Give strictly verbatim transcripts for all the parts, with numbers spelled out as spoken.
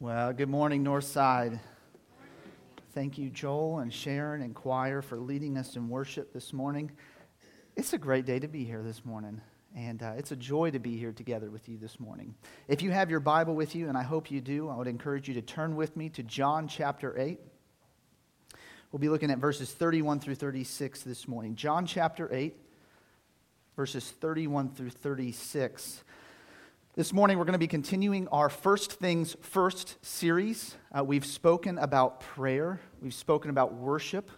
Well, good morning, Northside. Thank you, Joel and Sharon and choir, for leading us in worship this morning. It's a great day to be here this morning, and uh, it's a joy to be here together with you this morning. If you have your Bible with you, and I hope you do, I would encourage you to turn with me to John chapter eight. We'll be looking at verses thirty-one through thirty-six this morning. John chapter eight, verses thirty-one through thirty-six. This morning, we're going to be continuing our First Things First series. Uh, we've spoken about prayer. We've spoken about worship.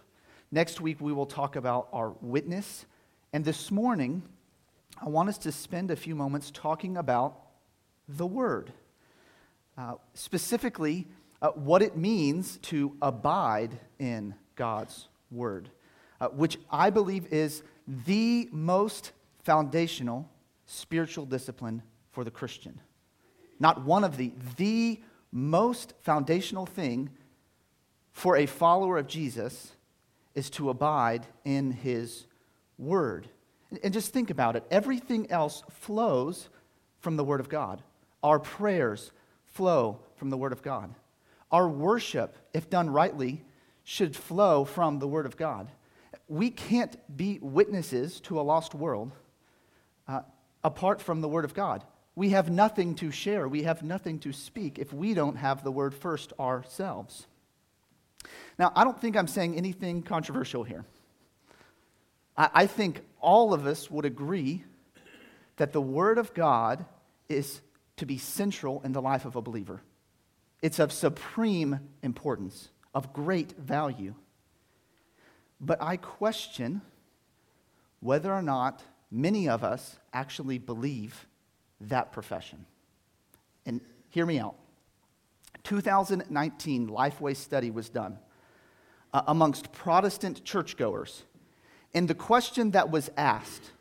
Next week, we will talk about our witness. And this morning, I want us to spend a few moments talking about the Word. Uh, specifically, uh, what it means to abide in God's Word, uh, which I believe is the most foundational spiritual discipline for the Christian. Not one of the, the most foundational thing for a follower of Jesus is to abide in His Word. And just think about it. Everything else flows from the Word of God. Our prayers flow from the Word of God. Our worship, if done rightly, should flow from the Word of God. We can't be witnesses to a lost world uh, apart from the Word of God. We have nothing to share. We have nothing to speak if we don't have the Word first ourselves. Now, I don't think I'm saying anything controversial here. I, I think all of us would agree that the Word of God is to be central in the life of a believer. It's of supreme importance, of great value. But I question whether or not many of us actually believe that profession. And hear me out. two thousand nineteen LifeWay study was done uh, amongst Protestant churchgoers. And the question that was asked,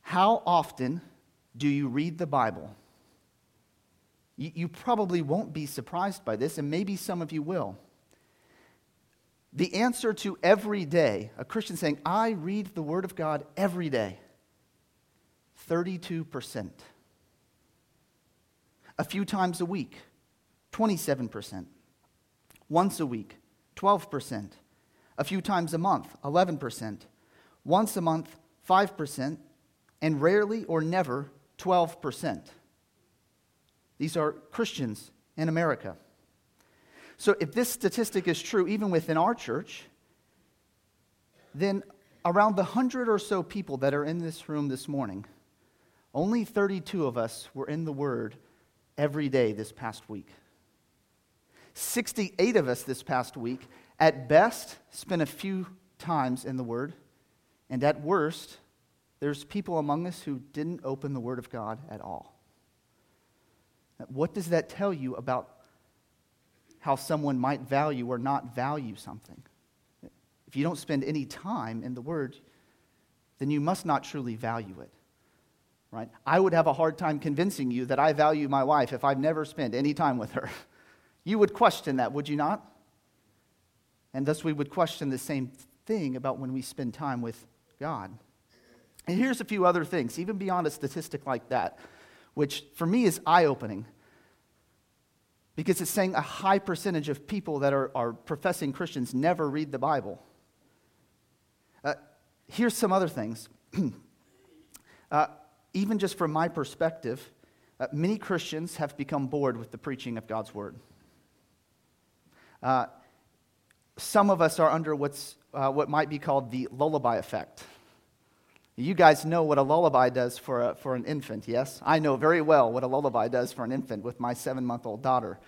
how often do you read the Bible? You, you probably won't be surprised by this, and maybe some of you will. The answer to every day, a Christian saying, I read the Word of God every day, thirty-two percent. A few times a week, twenty-seven percent. Once a week, twelve percent. A few times a month, eleven percent. Once a month, five percent. And rarely or never, twelve percent. These are Christians in America. So if this statistic is true, even within our church, then around the hundred or so people that are in this room this morning, only thirty-two of us were in the Word every day this past week. sixty-eight of us this past week, at best, spent a few times in the Word, and at worst, there's people among us who didn't open the Word of God at all. What does that tell you about how someone might value or not value something? If you don't spend any time in the Word, then you must not truly value it, right? I would have a hard time convincing you that I value my wife if I've never spent any time with her. You would question that, would you not? And thus we would question the same thing about when we spend time with God. And here's a few other things, even beyond a statistic like that, which for me is eye-opening. Because it's saying a high percentage of people that are, are professing Christians never read the Bible. Uh, here's some other things. uh, even just from my perspective, uh, many Christians have become bored with the preaching of God's Word. Uh, some of us are under what's uh, what might be called the lullaby effect. You guys know what a lullaby does for a, for an infant, yes? I know very well what a lullaby does for an infant with my seven-month-old daughter.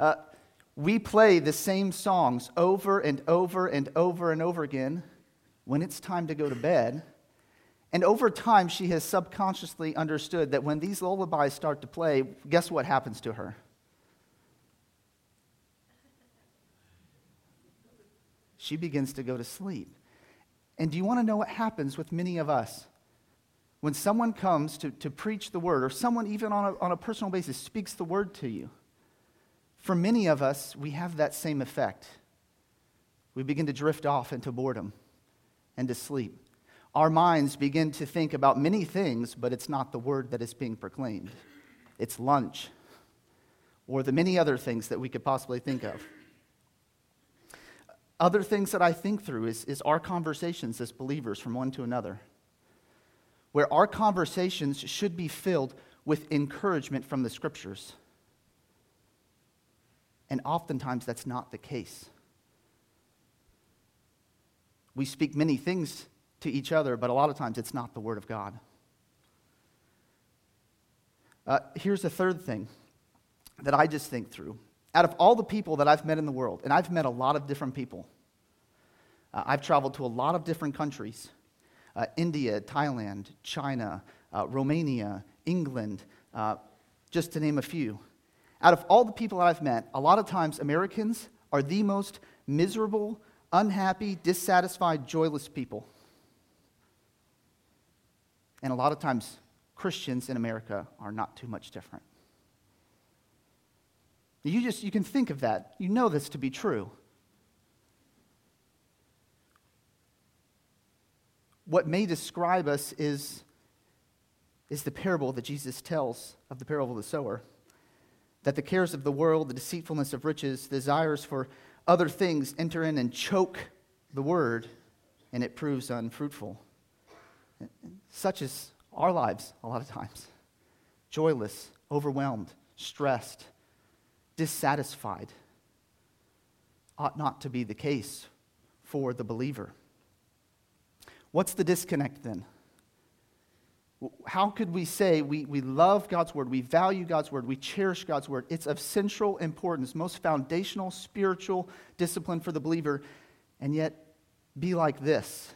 Uh, we play the same songs over and over and over and over again when it's time to go to bed. And over time, she has subconsciously understood that when these lullabies start to play, guess what happens to her? She begins to go to sleep. And do you want to know what happens with many of us? When someone comes to, to preach the Word, or someone even on a, on a personal basis speaks the Word to you, for many of us, we have that same effect. We begin to drift off into boredom and to sleep. Our minds begin to think about many things, but it's not the Word that is being proclaimed. It's lunch or the many other things that we could possibly think of. Other things that I think through is, is our conversations as believers from one to another, where our conversations should be filled with encouragement from the Scriptures. And oftentimes that's not the case. We speak many things to each other, but a lot of times it's not the Word of God. Uh, here's the third thing that I just think through. Out of all the people that I've met in the world, and I've met a lot of different people, uh, I've traveled to a lot of different countries, uh, India, Thailand, China, uh, Romania, England, uh, just to name a few. Out of all the people that I've met, a lot of times Americans are the most miserable, unhappy, dissatisfied, joyless people. And a lot of times Christians in America are not too much different. You just, you can think of that. You know this to be true. What may describe us is, is the parable that Jesus tells of the parable of the sower, that the cares of the world, the deceitfulness of riches, desires for other things enter in and choke the word, and it proves unfruitful. Such is our lives a lot of times. Joyless, overwhelmed, stressed, dissatisfied. Ought not to be the case for the believer. What's the disconnect then? How could we say we, we love God's word, we value God's word, we cherish God's word? It's of central importance, most foundational spiritual discipline for the believer, and yet be like this.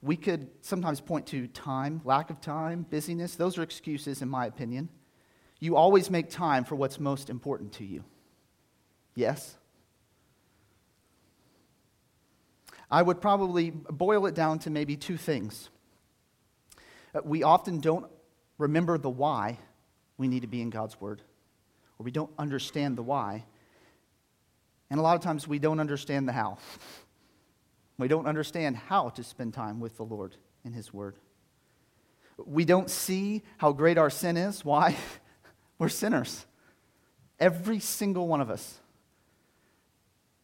We could sometimes point to time, lack of time, busyness. Those are excuses, in my opinion. You always make time for what's most important to you. Yes? I would probably boil it down to maybe two things. We often don't remember the why we need to be in God's Word, or we don't understand the why. And a lot of times we don't understand the how. We don't understand how to spend time with the Lord in His Word. We don't see how great our sin is. Why? We're sinners. Every single one of us.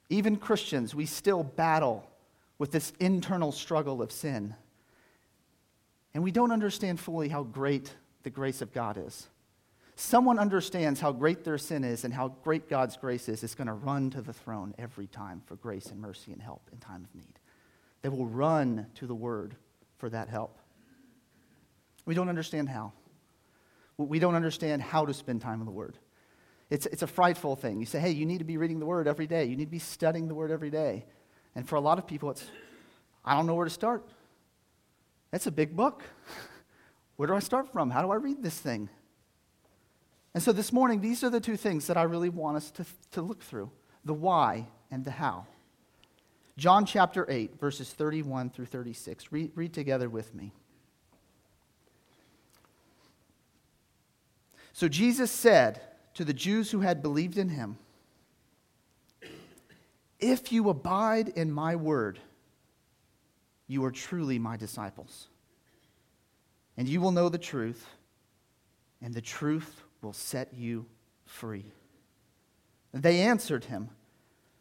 Even Christians, we still battle with this internal struggle of sin. And we don't understand fully how great the grace of God is. Someone understands how great their sin is and how great God's grace is, is going to run to the throne every time for grace and mercy and help in time of need. They will run to the Word for that help. We don't understand how. We don't understand how to spend time in the Word. It's, it's a frightful thing. You say, hey, you need to be reading the Word every day. You need to be studying the Word every day. And for a lot of people, it's, I don't know where to start. That's a big book. Where do I start from? How do I read this thing? And so this morning, these are the two things that I really want us to, to look through, the why and the how. John chapter eight, verses thirty-one through thirty-six. Read, read together with me. So Jesus said to the Jews who had believed in him, "If you abide in my word, you are truly my disciples, and you will know the truth, and the truth will set you free." They answered him,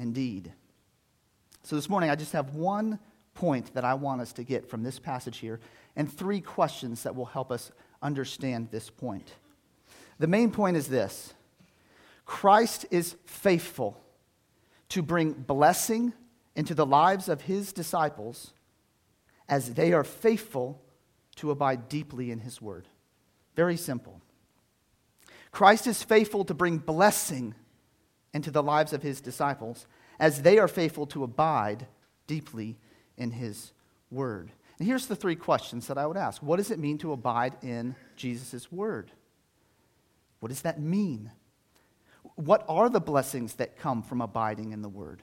indeed." So this morning, I just have one point that I want us to get from this passage here, and three questions that will help us understand this point. The main point is this: Christ is faithful to bring blessing into the lives of his disciples as they are faithful to abide deeply in his word. Very simple. Christ is faithful to bring blessing into the lives of his disciples as they are faithful to abide deeply in his word. And here's the three questions that I would ask. What does it mean to abide in Jesus' word? What does that mean? What are the blessings that come from abiding in the Word?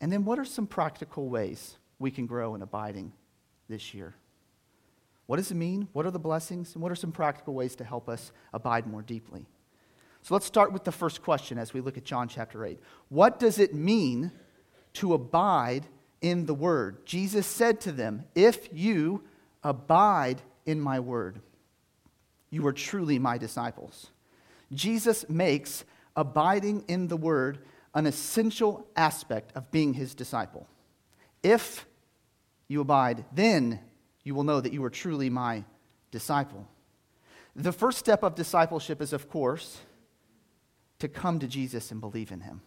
And then what are some practical ways we can grow in abiding this year? What does it mean? What are the blessings? And what are some practical ways to help us abide more deeply? So let's start with the first question as we look at John chapter eight. What does it mean to abide in the Word? Jesus said to them, "If you abide in my Word, you are truly my disciples." Jesus makes abiding in the Word an essential aspect of being his disciple. If you abide, then you will know that you are truly my disciple. The first step of discipleship is, of course, to come to Jesus and believe in him.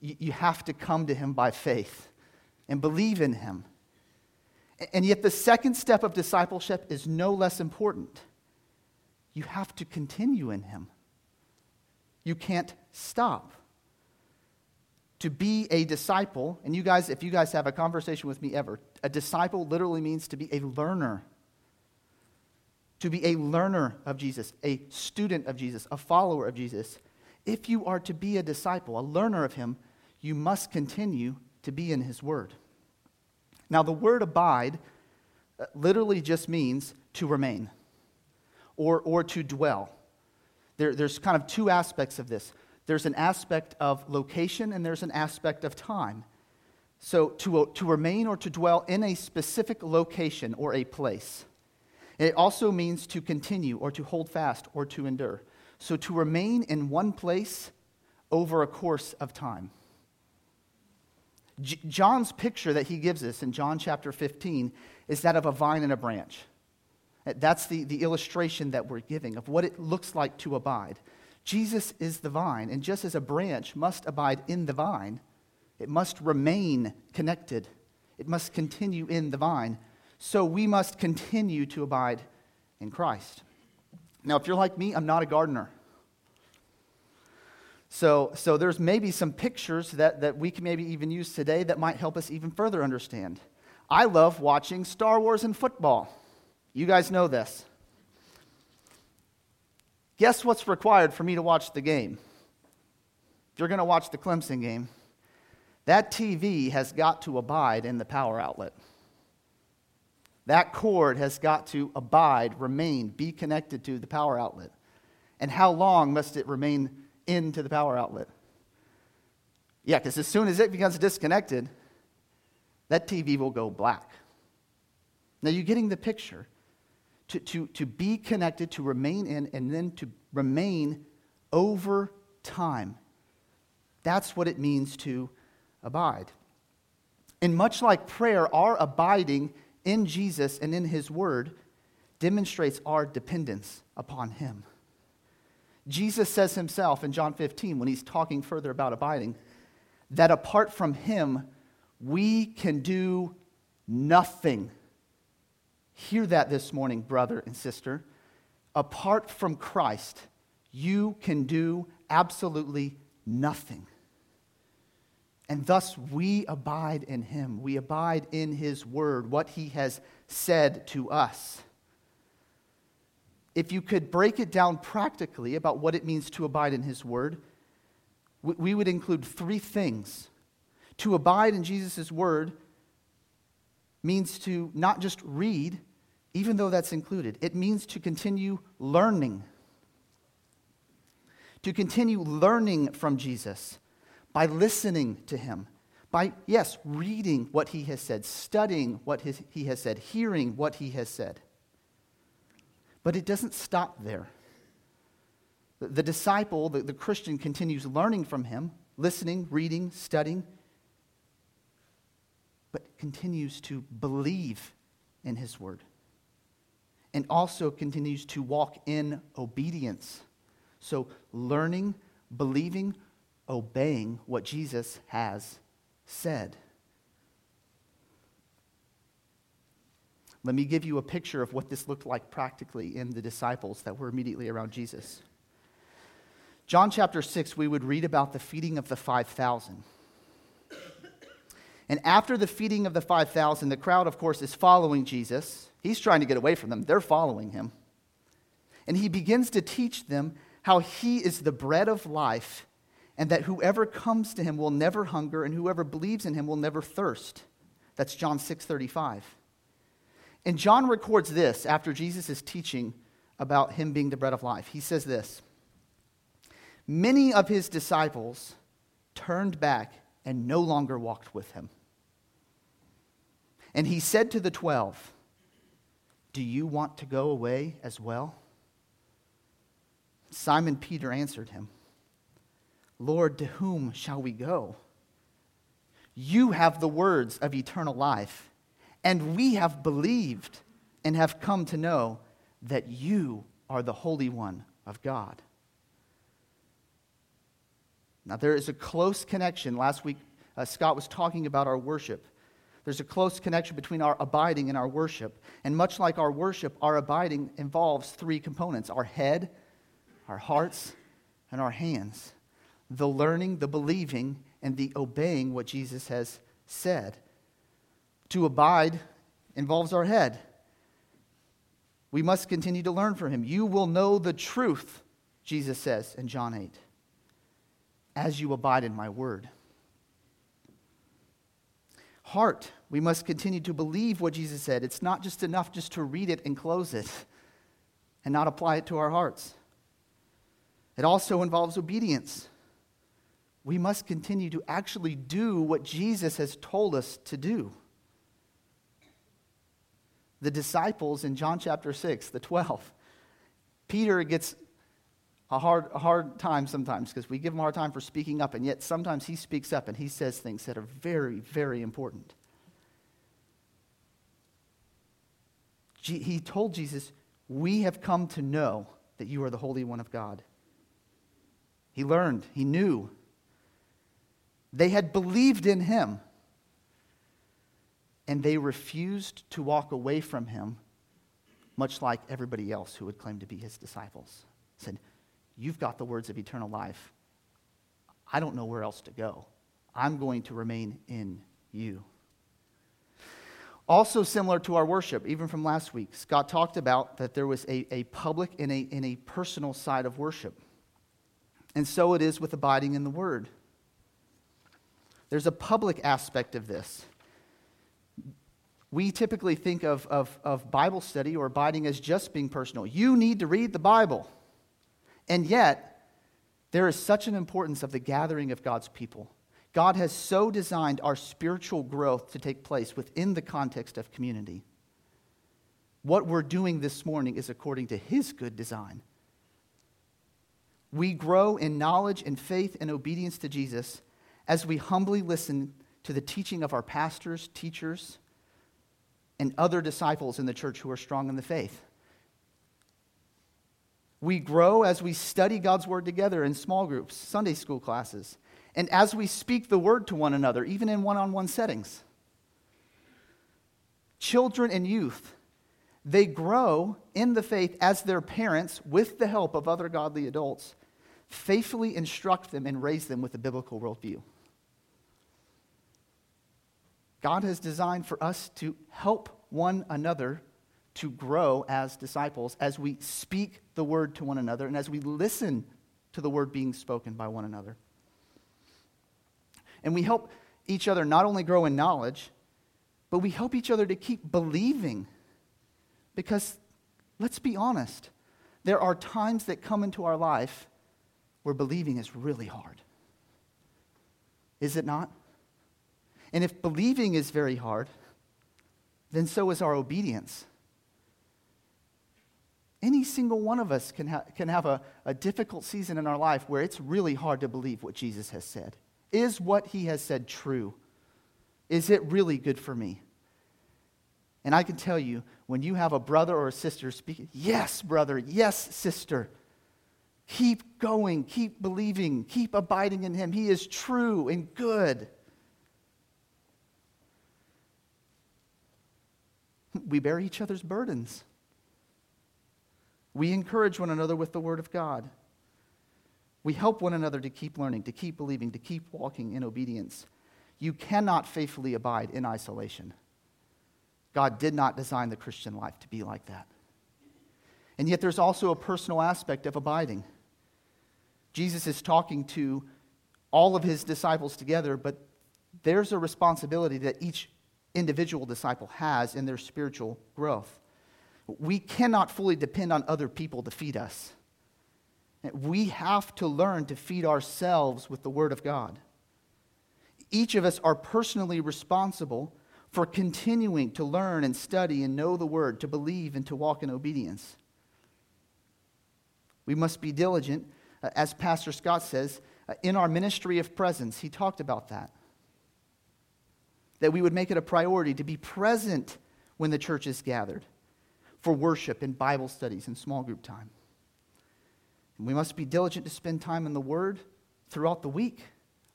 You have to come to him by faith and believe in him. And yet the second step of discipleship is no less important. You have to continue in him. You can't stop. To be a disciple, and you guys, if you guys have a conversation with me ever, a disciple literally means to be a learner. To be a learner of Jesus, a student of Jesus, a follower of Jesus. If you are to be a disciple, a learner of him, you must continue to be in his Word. Now, the word abide literally just means to remain or, or to dwell. There, there's kind of two aspects of this. There's an aspect of location and there's an aspect of time. So to, to remain or to dwell in a specific location or a place. It also means to continue or to hold fast or to endure. So to remain in one place over a course of time. J- John's picture that he gives us in John chapter fifteen is that of a vine and a branch. That's the, the illustration that we're giving of what it looks like to abide. Jesus is the vine, and just as a branch must abide in the vine, it must remain connected. It must continue in the vine. So we must continue to abide in Christ. Now, if you're like me, I'm not a gardener. So, so there's maybe some pictures that, that we can maybe even use today that might help us even further understand. I love watching Star Wars and football. You guys know this. Guess what's required for me to watch the game? If you're going to watch the Clemson game, that T V has got to abide in the power outlet. That cord has got to abide, remain, be connected to the power outlet. And how long must it remain into the power outlet? Yeah, because as soon as it becomes disconnected, that T V will go black. Now, you're getting the picture. To, to, to be connected, to remain in, and then to remain over time. That's what it means to abide. And much like prayer, our abiding in Jesus and in his Word demonstrates our dependence upon him. Jesus says himself in John fifteen, when he's talking further about abiding, that apart from him, we can do nothing. Hear that this morning, brother and sister. Apart from Christ, you can do absolutely nothing. And thus we abide in him. We abide in his Word, what he has said to us. If you could break it down practically about what it means to abide in his Word, we would include three things. To abide in Jesus' Word means to not just read, even though that's included. It means to continue learning. To continue learning from Jesus by listening to him. By, yes, reading what he has said, studying what his, he has said, hearing what he has said. But it doesn't stop there. The, the disciple, the, the Christian, continues learning from him, listening, reading, studying, but continues to believe in his Word. And also continues to walk in obedience. So learning, believing, obeying what Jesus has said. Let me give you a picture of what this looked like practically in the disciples that were immediately around Jesus. John chapter six, we would read about the feeding of the five thousand. And after the feeding of the five thousand, the crowd, of course, is following Jesus. He's trying to get away from them. They're following him. and he begins to teach them how he is the bread of life, and that whoever comes to him will never hunger, and whoever believes in him will never thirst. That's John six thirty-five. And John records this after Jesus is teaching about him being the bread of life. He says this: "Many of his disciples turned back and no longer walked with him. And he said to the twelve, 'Do you want to go away as well?' Simon Peter answered him, 'Lord, to whom shall we go? You have the words of eternal life, and we have believed and have come to know that you are the Holy One of God.'" Now, there is a close connection. Last week, uh, Scott was talking about our worship. There's a close connection between our abiding and our worship. And much like our worship, our abiding involves three components: our head, our hearts, and our hands. The learning, the believing, and the obeying what Jesus has said. To abide involves our head. We must continue to learn from him. "You will know the truth," Jesus says in John eight, "as you abide in my word." Heart, we must continue to believe what Jesus said. It's not just enough just to read it and close it and not apply it to our hearts. It also involves obedience. We must continue to actually do what Jesus has told us to do. The disciples in John chapter six, the twelve, Peter gets a hard, a hard time sometimes because we give him a hard time for speaking up, and yet sometimes he speaks up and he says things that are very, very important. G- he told Jesus, "We have come to know that you are the Holy One of God." He learned, he knew. They had believed in him, and they refused to walk away from him, much like everybody else who would claim to be his disciples. Said, "You've got the words of eternal life. I don't know where else to go. I'm going to remain in you." Also similar to our worship, even from last week, Scott talked about that there was a, a public and a, and a personal side of worship. And so it is with abiding in the word. There's a public aspect of this. We typically think of, of, of Bible study or abiding as just being personal. You need to read the Bible. And yet, there is such an importance of the gathering of God's people. God has so designed our spiritual growth to take place within the context of community. What we're doing this morning is according to his good design. We grow in knowledge and faith and obedience to Jesus as we humbly listen to the teaching of our pastors, teachers, and other disciples in the church who are strong in the faith. We grow as we study God's word together in small groups, Sunday school classes, and as we speak the word to one another, even in one-on-one settings. Children and youth, they grow in the faith as their parents, with the help of other godly adults, faithfully instruct them and raise them with a biblical worldview. God has designed for us to help one another to grow as disciples as we speak the word to one another and as we listen to the word being spoken by one another. And we help each other not only grow in knowledge, but we help each other to keep believing. Because let's be honest, there are times that come into our life where believing is really hard. Is it not? And if believing is very hard, then so is our obedience. Any single one of us can, ha- can have a, a difficult season in our life where it's really hard to believe what Jesus has said. Is what he has said true? Is it really good for me? And I can tell you, when you have a brother or a sister speaking, "Yes, brother, yes, sister, keep going, keep believing, keep abiding in him. He is true and good." We bear each other's burdens. We encourage one another with the word of God. We help one another to keep learning, to keep believing, to keep walking in obedience. You cannot faithfully abide in isolation. God did not design the Christian life to be like that. And yet there's also a personal aspect of abiding. Jesus is talking to all of his disciples together, but there's a responsibility that each individual disciple has in their spiritual growth. We cannot fully depend on other people to feed us. We have to learn to feed ourselves with the Word of God. Each of us are personally responsible for continuing to learn and study and know the Word, to believe and to walk in obedience. We must be diligent, as Pastor Scott says, in our ministry of presence. He talked about that. That we would make it a priority to be present when the church is gathered for worship and Bible studies and small group time. And we must be diligent to spend time in the Word throughout the week,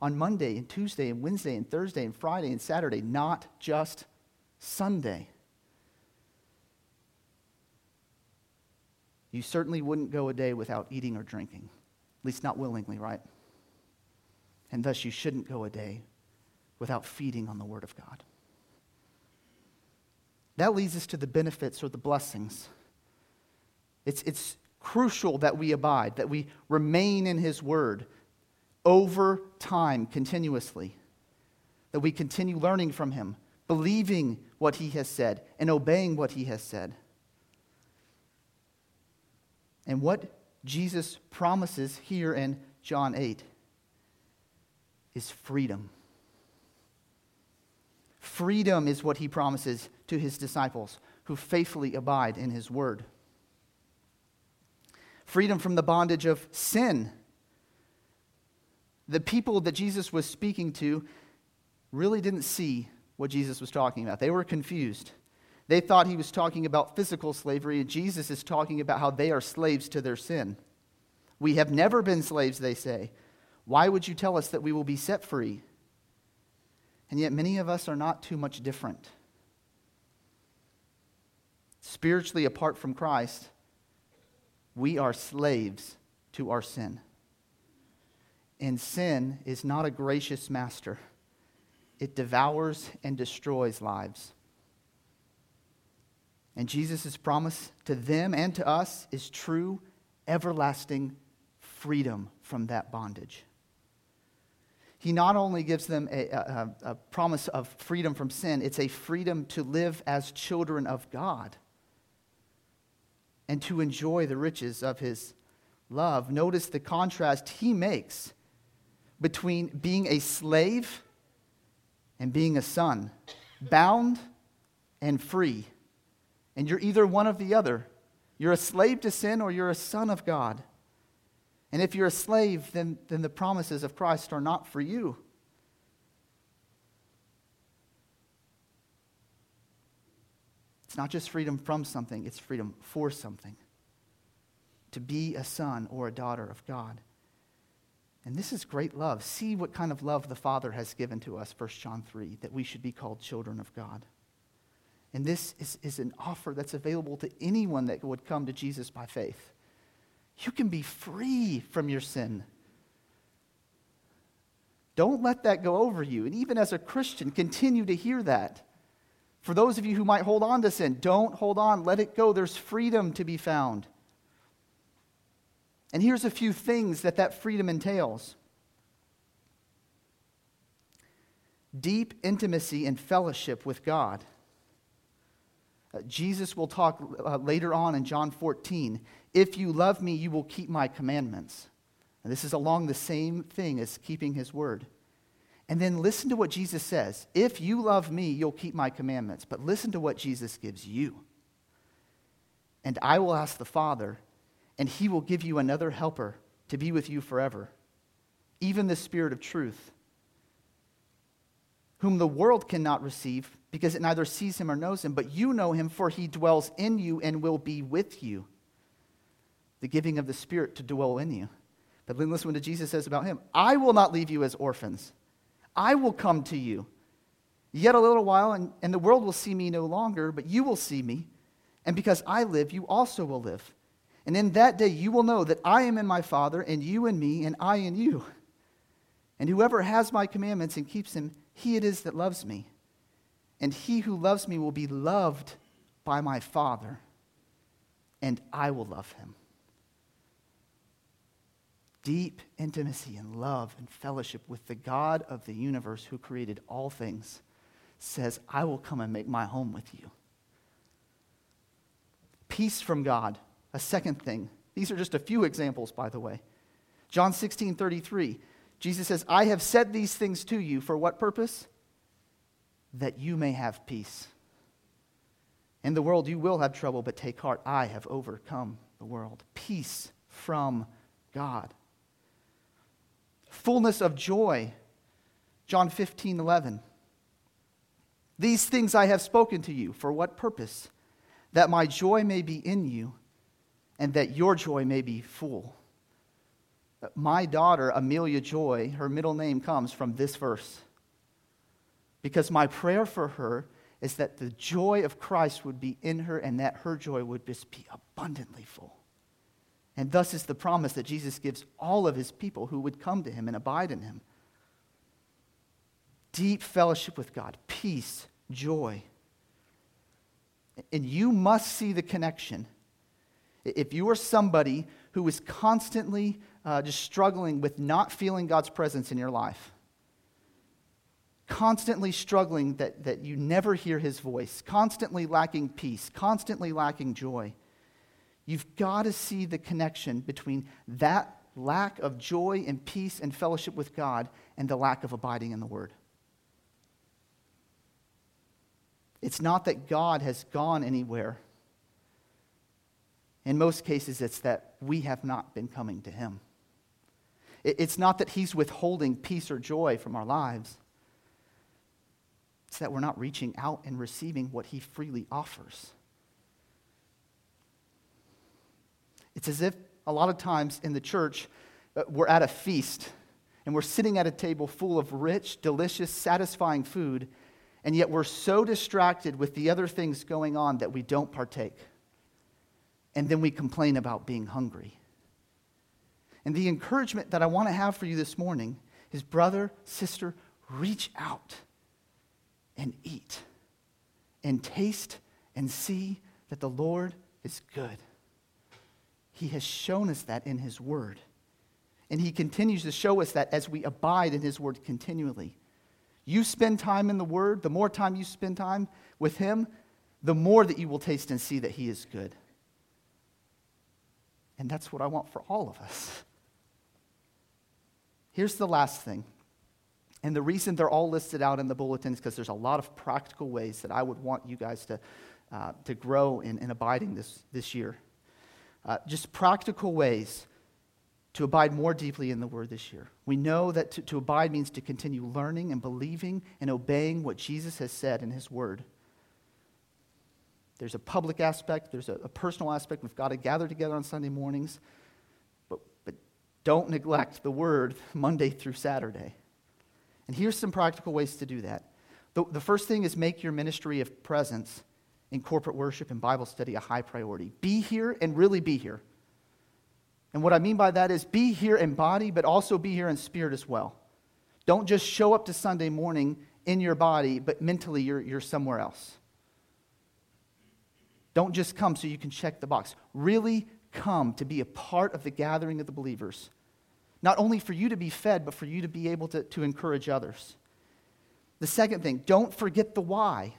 on Monday and Tuesday and Wednesday and Thursday and Friday and Saturday, not just Sunday. You certainly wouldn't go a day without eating or drinking, at least not willingly, right? And thus you shouldn't go a day without feeding on the Word of God. That leads us to the benefits or the blessings. It's, it's crucial that we abide, that we remain in His Word over time, continuously, that we continue learning from Him, believing what He has said, and obeying what He has said. And what Jesus promises here in John eight is freedom. Freedom is what He promises to His disciples who faithfully abide in His Word. Freedom from the bondage of sin. The people that Jesus was speaking to really didn't see what Jesus was talking about. They were confused. They thought He was talking about physical slavery, and Jesus is talking about how they are slaves to their sin. We have never been slaves, they say. Why would you tell us that we will be set free? And yet many of us are not too much different. Spiritually, apart from Christ, we are slaves to our sin. And sin is not a gracious master. It devours and destroys lives. And Jesus' promise to them and to us is true, everlasting freedom from that bondage. He not only gives them a, a, a promise of freedom from sin, it's a freedom to live as children of God and to enjoy the riches of His love. Notice the contrast He makes between being a slave and being a son, bound and free. And you're either one of the other. You're a slave to sin or you're a son of God. And if you're a slave, then, then the promises of Christ are not for you. It's not just freedom from something, it's freedom for something. To be a son or a daughter of God. And this is great love. See what kind of love the Father has given to us, First John three, that we should be called children of God. And this is, is an offer that's available to anyone that would come to Jesus by faith. You can be free from your sin. Don't let that go over you. And even as a Christian, continue to hear that. For those of you who might hold on to sin, don't hold on. Let it go. There's freedom to be found. And here's a few things that that freedom entails. Deep intimacy and fellowship with God. Jesus will talk uh, later on in John fourteen, if you love me, you will keep my commandments. And this is along the same thing as keeping His Word. And then listen to what Jesus says. If you love me, you'll keep my commandments. But listen to what Jesus gives you. And I will ask the Father, and He will give you another helper to be with you forever, even the Spirit of truth, whom the world cannot receive, because it neither sees him or knows him, but you know him, for he dwells in you and will be with you. The giving of the Spirit to dwell in you. But then listen to what Jesus says about him. I will not leave you as orphans. I will come to you. Yet a little while, and, and the world will see me no longer, but you will see me. And because I live, you also will live. And in that day you will know that I am in my Father, and you in me, and I in you. And whoever has my commandments and keeps them, he it is that loves me. And he who loves me will be loved by my Father, and I will love him. Deep intimacy and love and fellowship with the God of the universe who created all things says, I will come and make my home with you. Peace from God, a second thing. These are just a few examples, by the way. John sixteen thirty-three, Jesus says, I have said these things to you for what purpose? That you may have peace. In the world you will have trouble, but take heart, I have overcome the world. Peace from God. Fullness of joy, John fifteen eleven. These things I have spoken to you, for what purpose? That my joy may be in you, and that your joy may be full. My daughter, Amelia Joy, her middle name comes from this verse. Because my prayer for her is that the joy of Christ would be in her and that her joy would just be abundantly full. And thus is the promise that Jesus gives all of his people who would come to him and abide in him. Deep fellowship with God, peace, joy. And you must see the connection. If you are somebody who is constantly uh, just struggling with not feeling God's presence in your life, constantly struggling that, that you never hear his voice, constantly lacking peace, constantly lacking joy, you've got to see the connection between that lack of joy and peace and fellowship with God and the lack of abiding in the Word. It's not that God has gone anywhere. In most cases, it's that we have not been coming to him. It's not that he's withholding peace or joy from our lives. It's that we're not reaching out and receiving what he freely offers. It's as if a lot of times in the church, we're at a feast, and we're sitting at a table full of rich, delicious, satisfying food, and yet we're so distracted with the other things going on that we don't partake. And then we complain about being hungry. And the encouragement that I want to have for you this morning is, brother, sister, reach out and eat and taste and see that the Lord is good. He has shown us that in his word. And he continues to show us that as we abide in his word continually. You spend time in the Word, the more time you spend time with him, the more that you will taste and see that he is good. And that's what I want for all of us. Here's the last thing. And the reason they're all listed out in the bulletin is because there's a lot of practical ways that I would want you guys to, uh, to grow in, in abiding this, this year. Uh, just practical ways to abide more deeply in the Word this year. We know that to, to abide means to continue learning and believing and obeying what Jesus has said in his Word. There's a public aspect, there's a, a personal aspect. We've got to gather together on Sunday mornings, but, but don't neglect the Word Monday through Saturday. And here's some practical ways to do that. The, the first thing is make your ministry of presence in corporate worship and Bible study a high priority. Be here and really be here. And what I mean by that is be here in body, but also be here in spirit as well. Don't just show up to Sunday morning in your body, but mentally you're, you're somewhere else. Don't just come so you can check the box. Really come to be a part of the gathering of the believers. Not only for you to be fed, but for you to be able to, to encourage others. The second thing, don't forget the why.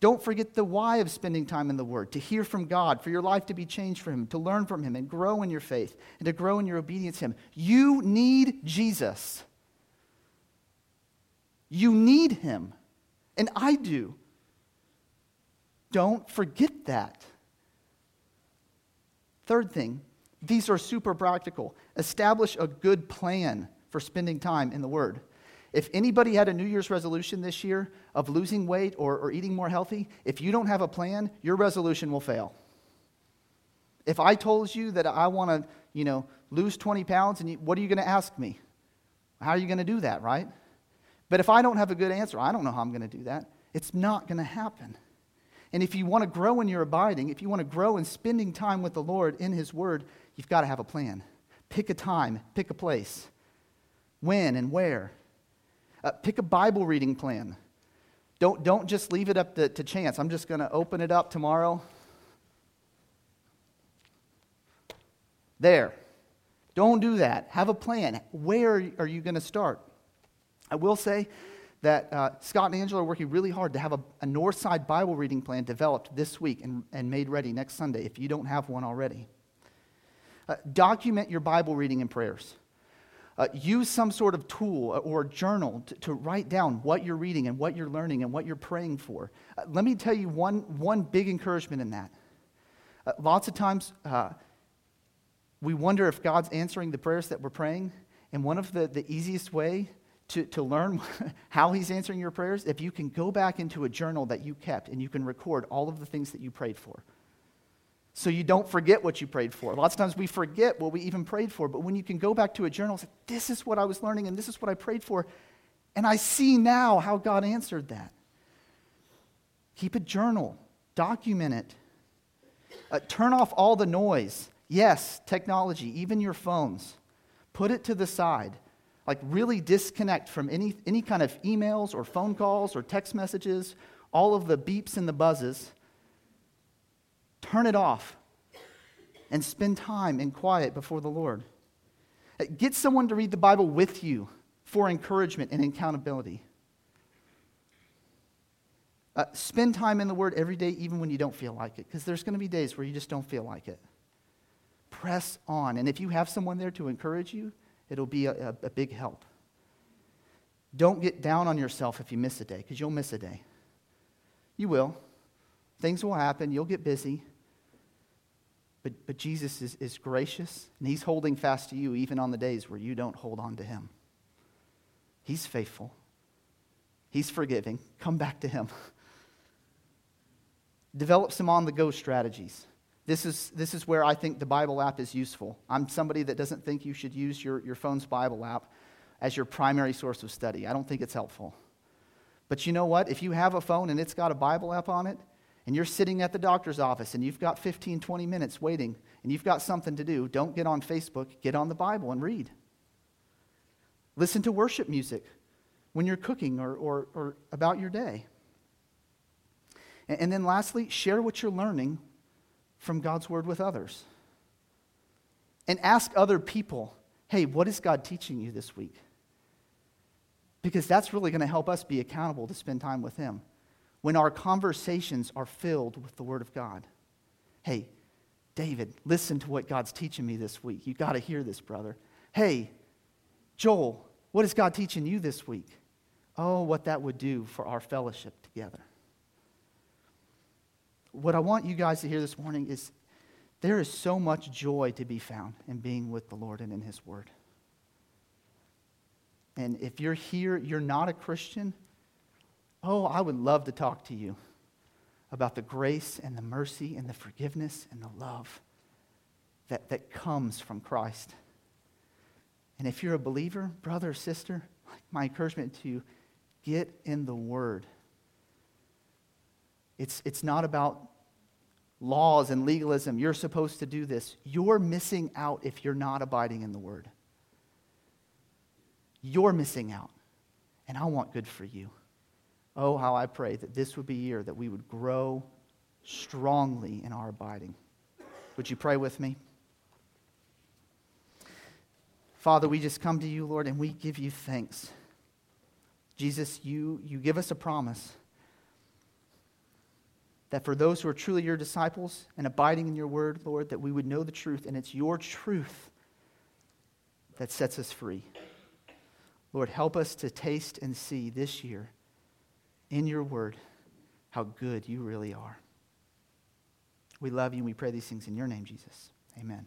Don't forget the why of spending time in the Word, to hear from God, for your life to be changed for him, to learn from him and grow in your faith and to grow in your obedience to him. You need Jesus. You need him. And I do. Don't forget that. Third thing, these are super practical. Establish a good plan for spending time in the Word. If anybody had a New Year's resolution this year of losing weight or, or eating more healthy, if you don't have a plan, your resolution will fail. If I told you that I want to, you know, lose twenty pounds, and you, what are you going to ask me? How are you going to do that, right? But if I don't have a good answer, I don't know how I'm going to do that. It's not going to happen. And if you want to grow in your abiding, if you want to grow in spending time with the Lord in his Word, you've got to have a plan. Pick a time, pick a place, when and where. Uh, pick a Bible reading plan. Don't, don't just leave it up to, to chance. I'm just going to open it up tomorrow. there. Don't do that. Have a plan. Where are you going to start? I will say that uh, Scott and Angela are working really hard to have a, a Northside Bible reading plan developed this week and, and made ready next Sunday if you don't have one already. Uh, document your Bible reading and prayers. Uh, use some sort of tool or journal to, to write down what you're reading and what you're learning and what you're praying for. Uh, let me tell you one, one big encouragement in that. Uh, lots of times uh, we wonder if God's answering the prayers that we're praying. And one of the, the easiest way to, to learn how he's answering your prayers, if you can go back into a journal that you kept and you can record all of the things that you prayed for. So you don't forget what you prayed for. Lots of times we forget what we even prayed for, but when you can go back to a journal and say, this is what I was learning and this is what I prayed for, and I see now how God answered that. Keep a journal. Document it. Uh, turn off all the noise. Yes, technology, even your phones. Put it to the side. Like really disconnect from any, any kind of emails or phone calls or text messages, all of the beeps and the buzzes. Turn it off and spend time in quiet before the Lord. Get someone to read the Bible with you for encouragement and accountability. Uh, spend time in the Word every day, even when you don't feel like it, because there's going to be days where you just don't feel like it. Press on. And if you have someone there to encourage you, it'll be a, a, a big help. Don't get down on yourself if you miss a day, because you'll miss a day. You will. Things will happen. You'll get busy. But but Jesus is, is gracious, and he's holding fast to you even on the days where you don't hold on to him. He's faithful. He's forgiving. Come back to him. Develop some on-the-go strategies. This is, this is where I think the Bible app is useful. I'm somebody that doesn't think you should use your, your phone's Bible app as your primary source of study. I don't think it's helpful. But you know what? If you have a phone and it's got a Bible app on it, and you're sitting at the doctor's office and you've got fifteen, twenty minutes waiting and you've got something to do, don't get on Facebook, get on the Bible and read. Listen to worship music when you're cooking or, or, or about your day. And, and then lastly, share what you're learning from God's Word with others. And ask other people, hey, what is God teaching you this week? Because that's really going to help us be accountable to spend time with him. When our conversations are filled with the Word of God. Hey, David, listen to what God's teaching me this week. You got to hear this, brother. Hey, Joel, what is God teaching you this week? Oh, what that would do for our fellowship together. What I want you guys to hear this morning is there is so much joy to be found in being with the Lord and in his Word. And if you're here, you're not a Christian, oh, I would love to talk to you about the grace and the mercy and the forgiveness and the love that, that comes from Christ. And if you're a believer, brother or sister, my encouragement to you, get in the Word. It's, it's not about laws and legalism. You're supposed to do this. You're missing out if you're not abiding in the Word. You're missing out. And I want good for you. Oh, how I pray that this would be a year that we would grow strongly in our abiding. Would you pray with me? Father, we just come to you, Lord, and we give you thanks. Jesus, you, you give us a promise that for those who are truly your disciples and abiding in your word, Lord, that we would know the truth, and it's your truth that sets us free. Lord, help us to taste and see this year in your word, how good you really are. We love you and we pray these things in your name, Jesus. Amen.